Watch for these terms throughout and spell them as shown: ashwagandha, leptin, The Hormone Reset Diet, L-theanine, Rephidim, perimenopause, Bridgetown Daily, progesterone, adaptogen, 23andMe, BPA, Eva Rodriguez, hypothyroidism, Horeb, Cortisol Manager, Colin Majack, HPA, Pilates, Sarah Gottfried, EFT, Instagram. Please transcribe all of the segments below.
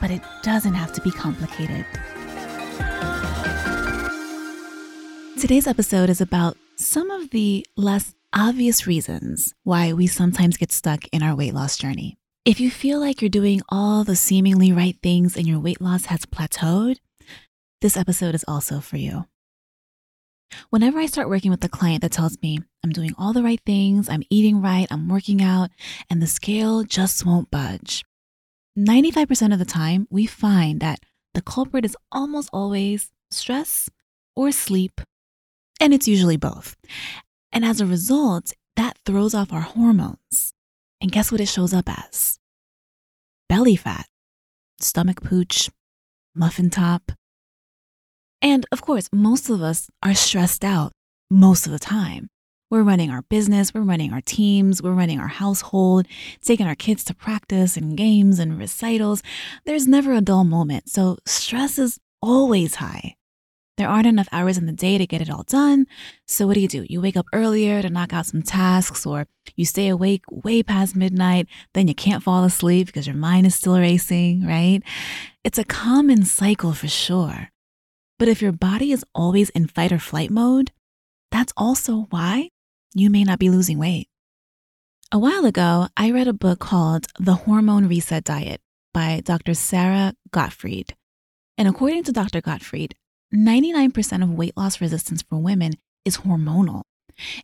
but it doesn't have to be complicated. Today's episode is about some of the less obvious reasons why we sometimes get stuck in our weight loss journey. If you feel like you're doing all the seemingly right things and your weight loss has plateaued, this episode is also for you. Whenever I start working with a client that tells me I'm doing all the right things, I'm eating right, I'm working out, and the scale just won't budge, 95% of the time, we find that the culprit is almost always stress or sleep, and it's usually both. And as a result, that throws off our hormones. And guess what it shows up as? Belly fat, stomach pooch, muffin top. And of course, most of us are stressed out most of the time. We're running our business, we're running our teams, we're running our household, taking our kids to practice and games and recitals. There's never a dull moment, so stress is always high. There aren't enough hours in the day to get it all done, so what do? You wake up earlier to knock out some tasks, or you stay awake way past midnight, then you can't fall asleep because your mind is still racing, right? It's a common cycle for sure. But if your body is always in fight or flight mode, that's also why you may not be losing weight. A while ago, I read a book called The Hormone Reset Diet by Dr. Sarah Gottfried. And according to Dr. Gottfried, 99% of weight loss resistance for women is hormonal.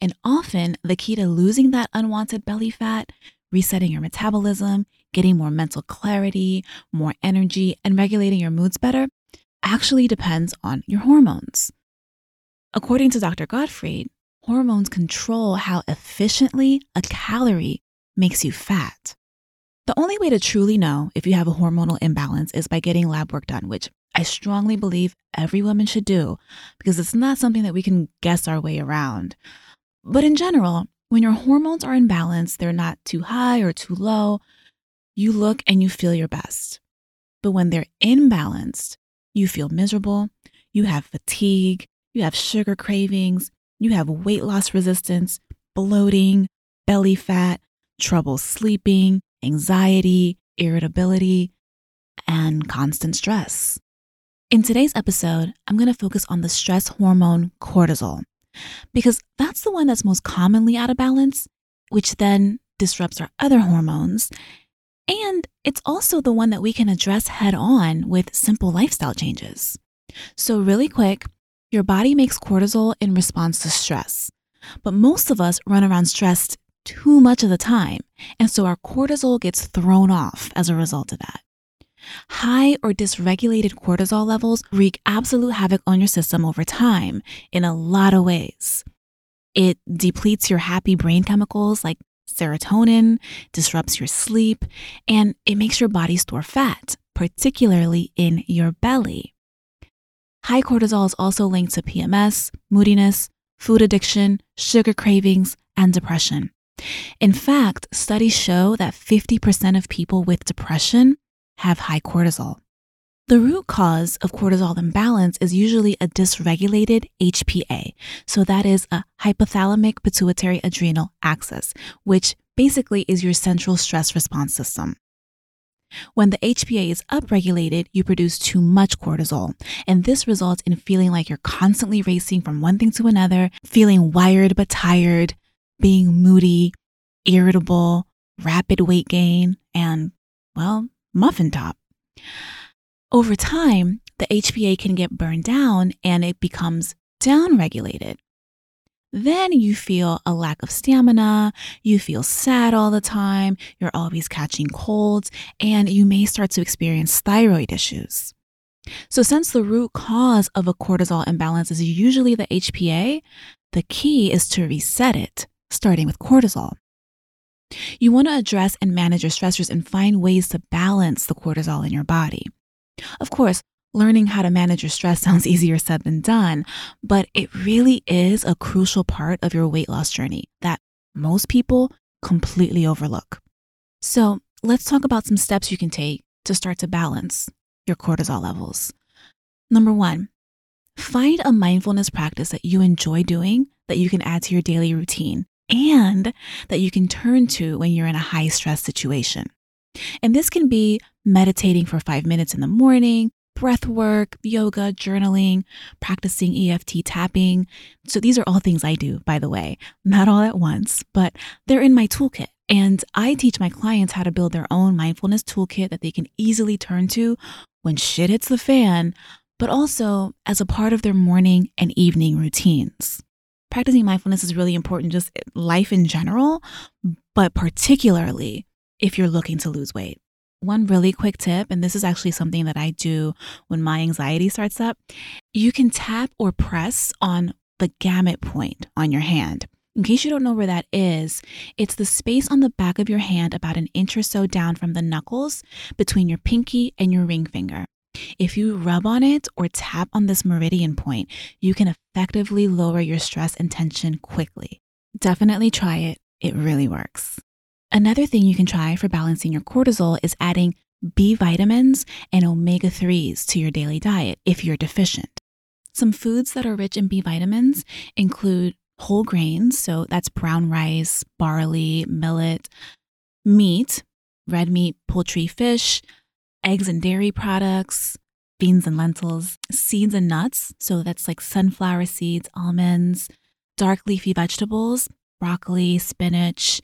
And often the key to losing that unwanted belly fat, resetting your metabolism, getting more mental clarity, more energy, and regulating your moods better actually depends on your hormones. According to Dr. Gottfried, hormones control how efficiently a calorie makes you fat. The only way to truly know if you have a hormonal imbalance is by getting lab work done, which I strongly believe every woman should do because it's not something that we can guess our way around. But in general, when your hormones are in balance, they're not too high or too low, you look and you feel your best. But when they're imbalanced, you feel miserable, you have fatigue, you have sugar cravings, you have weight loss resistance, bloating, belly fat, trouble sleeping, anxiety, irritability, and constant stress. In today's episode, I'm going to focus on the stress hormone cortisol, because that's the one that's most commonly out of balance, which then disrupts our other hormones. And it's also the one that we can address head on with simple lifestyle changes. So really quick, your body makes cortisol in response to stress, but most of us run around stressed too much of the time, and so our cortisol gets thrown off as a result of that. High or dysregulated cortisol levels wreak absolute havoc on your system over time in a lot of ways. It depletes your happy brain chemicals like serotonin, disrupts your sleep, and it makes your body store fat, particularly in your belly. High cortisol is also linked to PMS, moodiness, food addiction, sugar cravings, and depression. In fact, studies show that 50% of people with depression have high cortisol. The root cause of cortisol imbalance is usually a dysregulated HPA. So that is a hypothalamic pituitary adrenal axis, which basically is your central stress response system. When the HPA is upregulated, you produce too much cortisol, and this results in feeling like you're constantly racing from one thing to another, feeling wired but tired, being moody, irritable, rapid weight gain, and, well, muffin top. Over time, the HPA can get burned down and it becomes downregulated. Then you feel a lack of stamina, you feel sad all the time, you're always catching colds, and you may start to experience thyroid issues. So since the root cause of a cortisol imbalance is usually the HPA, the key is to reset it, starting with cortisol. You want to address and manage your stressors and find ways to balance the cortisol in your body. Of course, learning how to manage your stress sounds easier said than done, but it really is a crucial part of your weight loss journey that most people completely overlook. So let's talk about some steps you can take to start to balance your cortisol levels. Number one, find a mindfulness practice that you enjoy doing that you can add to your daily routine and that you can turn to when you're in a high stress situation. And this can be meditating for 5 minutes in the morning, breath work, yoga, journaling, practicing EFT tapping. So these are all things I do, by the way, not all at once, but they're in my toolkit. And I teach my clients how to build their own mindfulness toolkit that they can easily turn to when shit hits the fan, but also as a part of their morning and evening routines. Practicing mindfulness is really important, just life in general, but particularly if you're looking to lose weight. One really quick tip, and this is actually something that I do when my anxiety starts up, you can tap or press on the gamut point on your hand. In case you don't know where that is, it's the space on the back of your hand about 1 inch or so down from the knuckles between your pinky and your ring finger. If you rub on it or tap on this meridian point, you can effectively lower your stress and tension quickly. Definitely try it. It really works. Another thing you can try for balancing your cortisol is adding B vitamins and omega-3s to your daily diet if you're deficient. Some foods that are rich in B vitamins include whole grains, so that's brown rice, barley, millet, meat, red meat, poultry, fish, eggs and dairy products, beans and lentils, seeds and nuts, so that's like sunflower seeds, almonds, dark leafy vegetables, broccoli, spinach,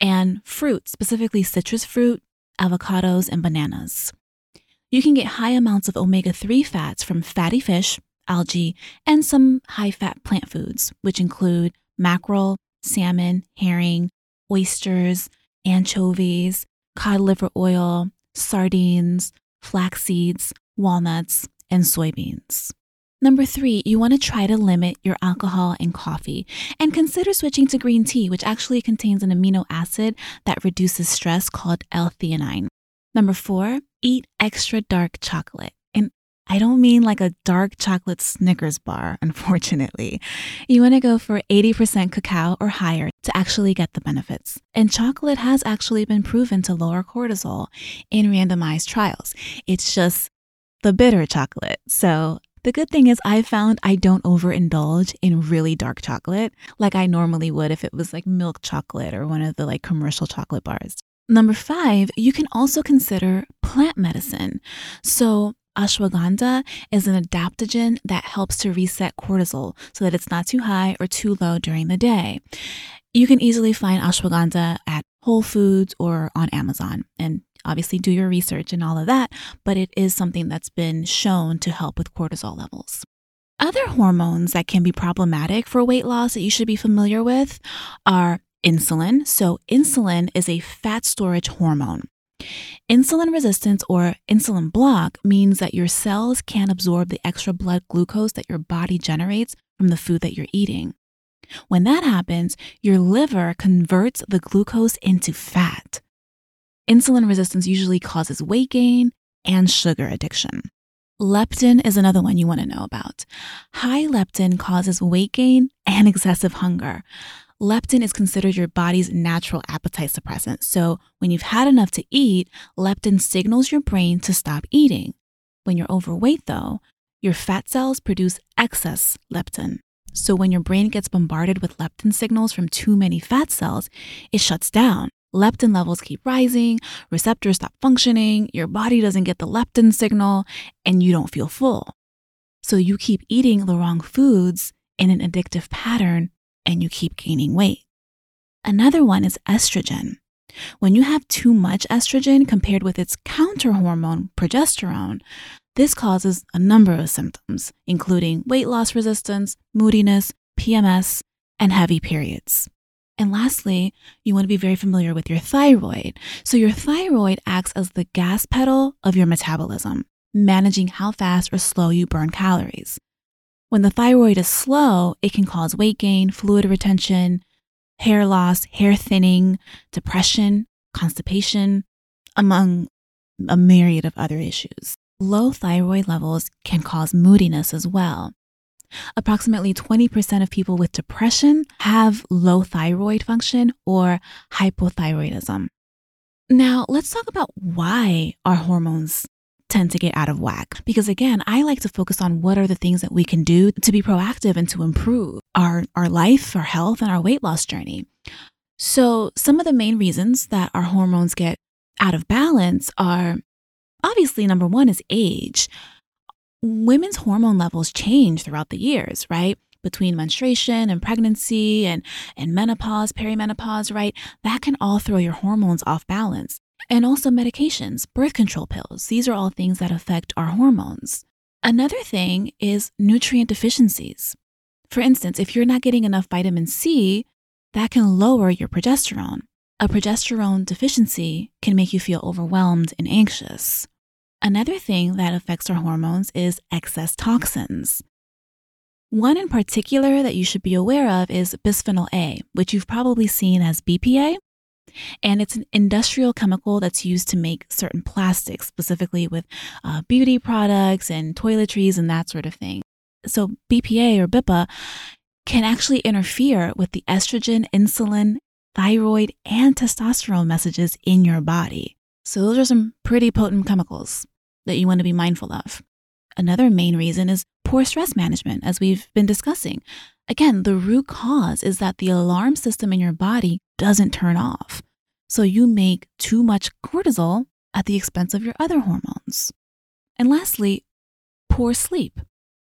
and fruit, specifically citrus fruit, avocados, and bananas. You can get high amounts of omega-3 fats from fatty fish, algae, and some high-fat plant foods, which include mackerel, salmon, herring, oysters, anchovies, cod liver oil, sardines, flax seeds, walnuts, and soybeans. Number 3, you want to try to limit your alcohol and coffee and consider switching to green tea, which actually contains an amino acid that reduces stress called L-theanine. Number 4, eat extra dark chocolate. And I don't mean like a dark chocolate Snickers bar, unfortunately. You want to go for 80% cacao or higher to actually get the benefits. And chocolate has actually been proven to lower cortisol in randomized trials. It's just the bitter chocolate. So the good thing is I found I don't overindulge in really dark chocolate like I normally would if it was like milk chocolate or one of the like commercial chocolate bars. Number 5, you can also consider plant medicine. So ashwagandha is an adaptogen that helps to reset cortisol so that it's not too high or too low during the day. You can easily find ashwagandha at Whole Foods or on Amazon, and obviously do your research and all of that, but it is something that's been shown to help with cortisol levels. Other hormones that can be problematic for weight loss that you should be familiar with are insulin. So insulin is a fat storage hormone. Insulin resistance or insulin block means that your cells can't absorb the extra blood glucose that your body generates from the food that you're eating. When that happens, your liver converts the glucose into fat. Insulin resistance usually causes weight gain and sugar addiction. Leptin is another one you want to know about. High leptin causes weight gain and excessive hunger. Leptin is considered your body's natural appetite suppressant. So when you've had enough to eat, leptin signals your brain to stop eating. When you're overweight, though, your fat cells produce excess leptin. So when your brain gets bombarded with leptin signals from too many fat cells, it shuts down. Leptin levels keep rising, receptors stop functioning, your body doesn't get the leptin signal, and you don't feel full. So you keep eating the wrong foods in an addictive pattern, and you keep gaining weight. Another one is estrogen. When you have too much estrogen compared with its counter hormone, progesterone, this causes a number of symptoms, including weight loss resistance, moodiness, PMS, and heavy periods. And lastly, you want to be very familiar with your thyroid. So your thyroid acts as the gas pedal of your metabolism, managing how fast or slow you burn calories. When the thyroid is slow, it can cause weight gain, fluid retention, hair loss, hair thinning, depression, constipation, among a myriad of other issues. Low thyroid levels can cause moodiness as well. Approximately 20% of people with depression have low thyroid function or hypothyroidism. Now, let's talk about why our hormones tend to get out of whack. Because again, I like to focus on what are the things that we can do to be proactive and to improve our life, our health, and our weight loss journey. So some of the main reasons that our hormones get out of balance are, obviously, number one is age. Women's hormone levels change throughout the years, right? Between menstruation and pregnancy and menopause, perimenopause, right? That can all throw your hormones off balance. And also medications, birth control pills. These are all things that affect our hormones. Another thing is nutrient deficiencies. For instance, if you're not getting enough vitamin C, that can lower your progesterone. A progesterone deficiency can make you feel overwhelmed and anxious. Another thing that affects our hormones is excess toxins. One in particular that you should be aware of is bisphenol A, which you've probably seen as BPA. And it's an industrial chemical that's used to make certain plastics, specifically with beauty products and toiletries and that sort of thing. So BPA or BPA can actually interfere with the estrogen, insulin, thyroid, and testosterone messages in your body. So those are some pretty potent chemicals that you want to be mindful of. Another main reason is poor stress management, as we've been discussing. Again, the root cause is that the alarm system in your body doesn't turn off. So you make too much cortisol at the expense of your other hormones. And lastly, poor sleep.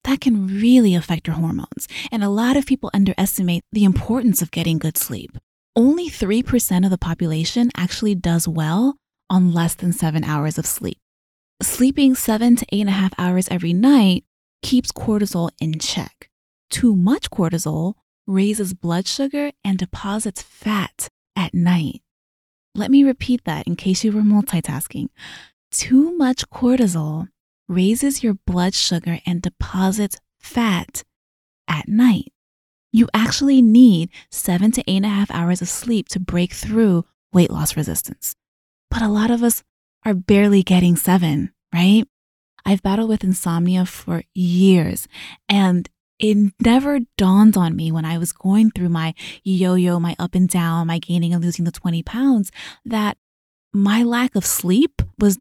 That can really affect your hormones. And a lot of people underestimate the importance of getting good sleep. Only 3% of the population actually does well on less than 7 hours of sleep. Sleeping 7 to 8.5 hours every night keeps cortisol in check. Too much cortisol raises blood sugar and deposits fat at night. Let me repeat that in case you were multitasking. Too much cortisol raises your blood sugar and deposits fat at night. You actually need 7 to 8.5 hours of sleep to break through weight loss resistance. But a lot of us are barely getting 7, right? I've battled with insomnia for years, and it never dawned on me when I was going through my yo-yo, my up and down, my gaining and losing the 20 pounds, that my lack of sleep was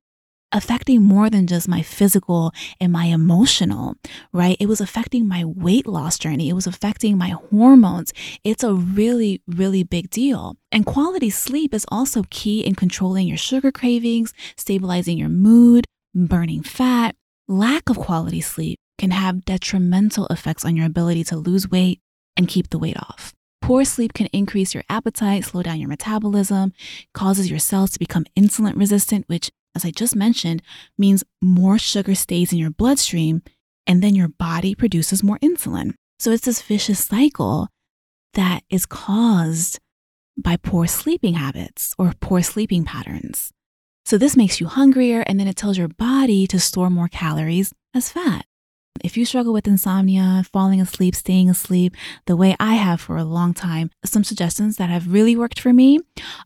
affecting more than just my physical and my emotional, right? It was affecting my weight loss journey. It was affecting my hormones. It's a really, really big deal. And quality sleep is also key in controlling your sugar cravings, stabilizing your mood, burning fat. Lack of quality sleep can have detrimental effects on your ability to lose weight and keep the weight off. Poor sleep can increase your appetite, slow down your metabolism, causes your cells to become insulin resistant, which, as I just mentioned, means more sugar stays in your bloodstream, and then your body produces more insulin. So it's this vicious cycle that is caused by poor sleeping habits or poor sleeping patterns. So this makes you hungrier, and then it tells your body to store more calories as fat. If you struggle with insomnia, falling asleep, staying asleep, the way I have for a long time, some suggestions that have really worked for me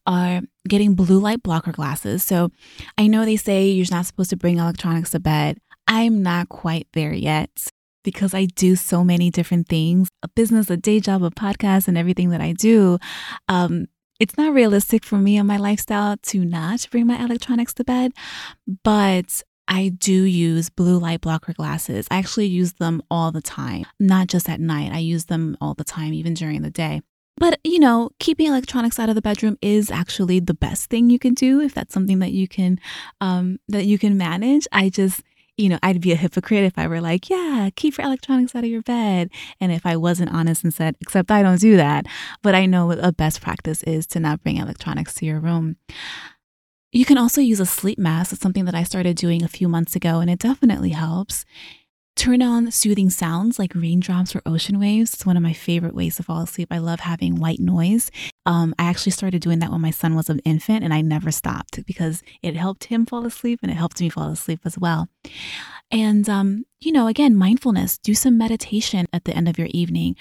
are getting blue light blocker glasses. So I know they say you're not supposed to bring electronics to bed. I'm not quite there yet because I do so many different things, a business, a day job, a podcast, and everything that I do. It's not realistic for me and my lifestyle to not bring my electronics to bed, but I do use blue light blocker glasses. I actually use them all the time, not just at night. I use them all the time, even during the day. But, you know, keeping electronics out of the bedroom is actually the best thing you can do if that's something that you can manage. I just, you know, I'd be a hypocrite if I were like, yeah, keep your electronics out of your bed. And if I wasn't honest and said, except I don't do that. But I know what a best practice is to not bring electronics to your room. You can also use a sleep mask. It's something that I started doing a few months ago, and it definitely helps. Turn on soothing sounds like raindrops or ocean waves. It's one of my favorite ways to fall asleep. I love having white noise. I actually started doing that when my son was an infant, and I never stopped because it helped him fall asleep and it helped me fall asleep as well. And, you know, again, mindfulness. Do some meditation at the end of your evening.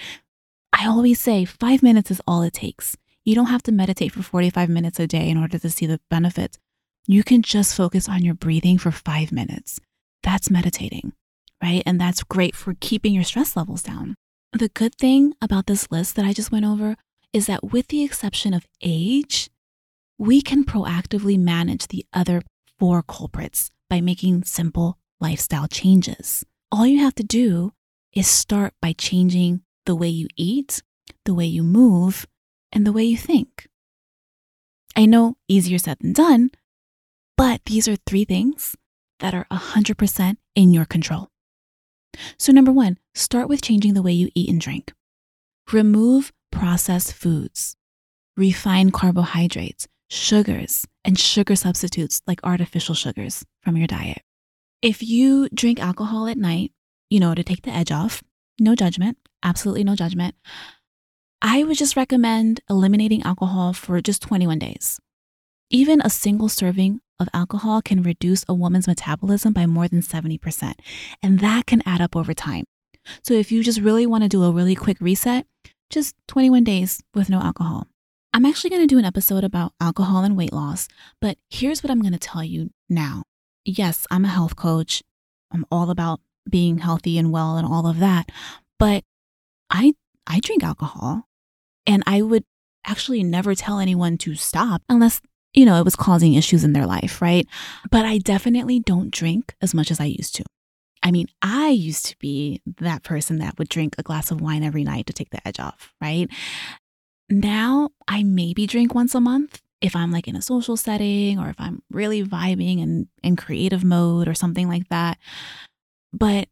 I always say 5 minutes is all it takes. You don't have to meditate for 45 minutes a day in order to see the benefits. You can just focus on your breathing for 5 minutes. that's meditating, right? And that's great for keeping your stress levels down. The good thing about this list that I just went over is that with the exception of age, we can proactively manage the other four culprits by making simple lifestyle changes. All you have to do is start by changing the way you eat, the way you move, and the way you think. I know, easier said than done, but these are three things that are 100% in your control. So number one, start with changing the way you eat and drink. Remove processed foods, refined carbohydrates, sugars, and sugar substitutes like artificial sugars from your diet. If you drink alcohol at night, to take the edge off, no judgment, absolutely no judgment, I would just recommend eliminating alcohol for just 21 days. Even a single serving of alcohol can reduce a woman's metabolism by more than 70%, and that can add up over time. So if you just really want to do a really quick reset, just 21 days with no alcohol. I'm actually going to do an episode about alcohol and weight loss, but here's what I'm going to tell you now. Yes, I'm a health coach. I'm all about being healthy and well and all of that, but I drink alcohol, and I would actually never tell anyone to stop unless, it was causing issues in their life, right? But I definitely don't drink as much as I used to. I mean, I used to be that person that would drink a glass of wine every night to take the edge off, right? Now I maybe drink once a month if I'm like in a social setting or if I'm really vibing and in creative mode or something like that. But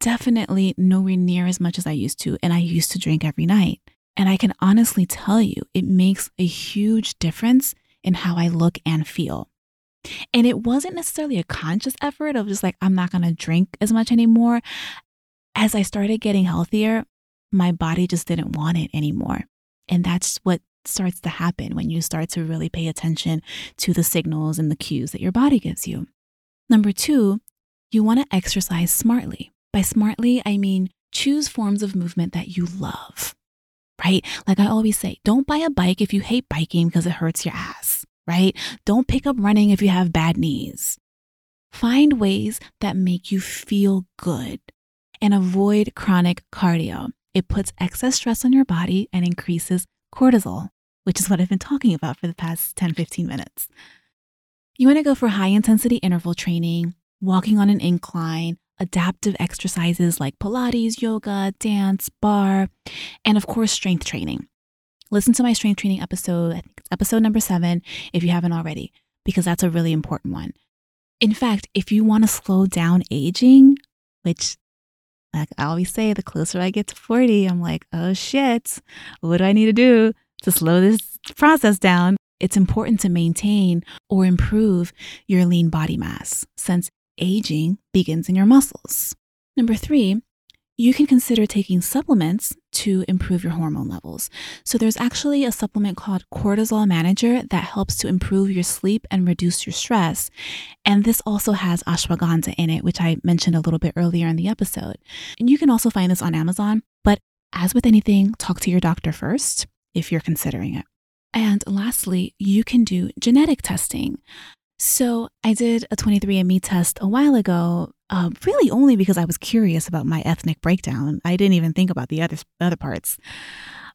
definitely nowhere near as much as I used to. And I used to drink every night. And I can honestly tell you, it makes a huge difference in how I look and feel. And it wasn't necessarily a conscious effort of just like, I'm not going to drink as much anymore. As I started getting healthier, my body just didn't want it anymore. And that's what starts to happen when you start to really pay attention to the signals and the cues that your body gives you. Number two, you want to exercise smartly. By smartly, I mean choose forms of movement that you love, right? Like I always say, don't buy a bike if you hate biking because it hurts your ass, right? Don't pick up running if you have bad knees. Find ways that make you feel good and avoid chronic cardio. It puts excess stress on your body and increases cortisol, which is what I've been talking about for the past 10, 15 minutes. You want to go for high intensity interval training, walking on an incline, adaptive exercises like Pilates, yoga, dance, bar, and of course, strength training. Listen to my strength training episode, I think it's episode number 7, if you haven't already, because that's a really important one. In fact, if you want to slow down aging, which like I always say, the closer I get to 40, I'm like, oh shit, what do I need to do to slow this process down? It's important to maintain or improve your lean body mass since aging begins in your muscles. Number 3, you can consider taking supplements to improve your hormone levels. So there's actually a supplement called Cortisol Manager that helps to improve your sleep and reduce your stress. And this also has ashwagandha in it, which I mentioned a little bit earlier in the episode. And you can also find this on Amazon, but as with anything, talk to your doctor first if you're considering it. And lastly, you can do genetic testing. So I did a 23andMe test a while ago, really only because I was curious about my ethnic breakdown. I didn't even think about the other parts.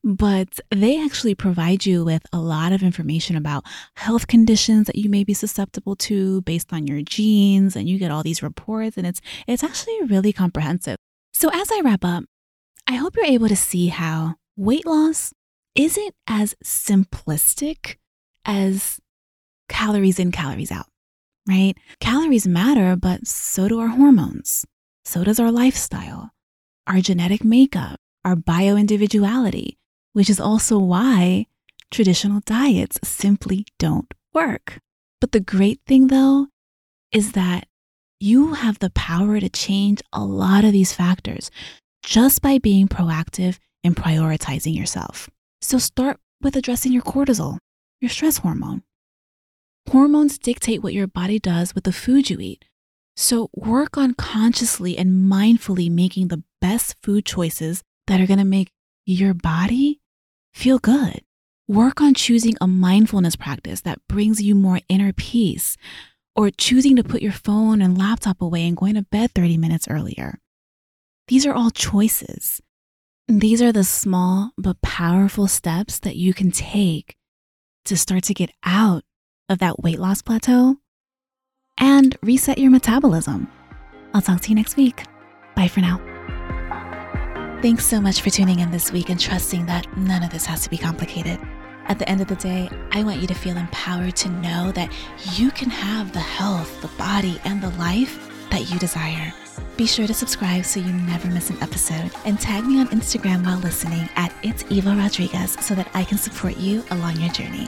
But they actually provide you with a lot of information about health conditions that you may be susceptible to based on your genes, and you get all these reports, and it's actually really comprehensive. So as I wrap up, I hope you're able to see how weight loss isn't as simplistic as calories in, calories out, right? Calories matter, but so do our hormones. So does our lifestyle, our genetic makeup, our bioindividuality, which is also why traditional diets simply don't work. But the great thing though, is that you have the power to change a lot of these factors just by being proactive and prioritizing yourself. So start with addressing your cortisol, your stress hormone. Hormones dictate what your body does with the food you eat. So work on consciously and mindfully making the best food choices that are going to make your body feel good. Work on choosing a mindfulness practice that brings you more inner peace. or choosing to put your phone and laptop away and going to bed 30 minutes earlier. These are all choices. These are the small but powerful steps that you can take to start to get out of that weight loss plateau and reset your metabolism. I'll talk to you next week. Bye for now. Thanks so much for tuning in this week and trusting that none of this has to be complicated. At the end of the day, I want you to feel empowered to know that you can have the health, the body, and the life that you desire. Be sure to subscribe so you never miss an episode, and tag me on Instagram while listening at It's Eva Rodriguez so that I can support you along your journey.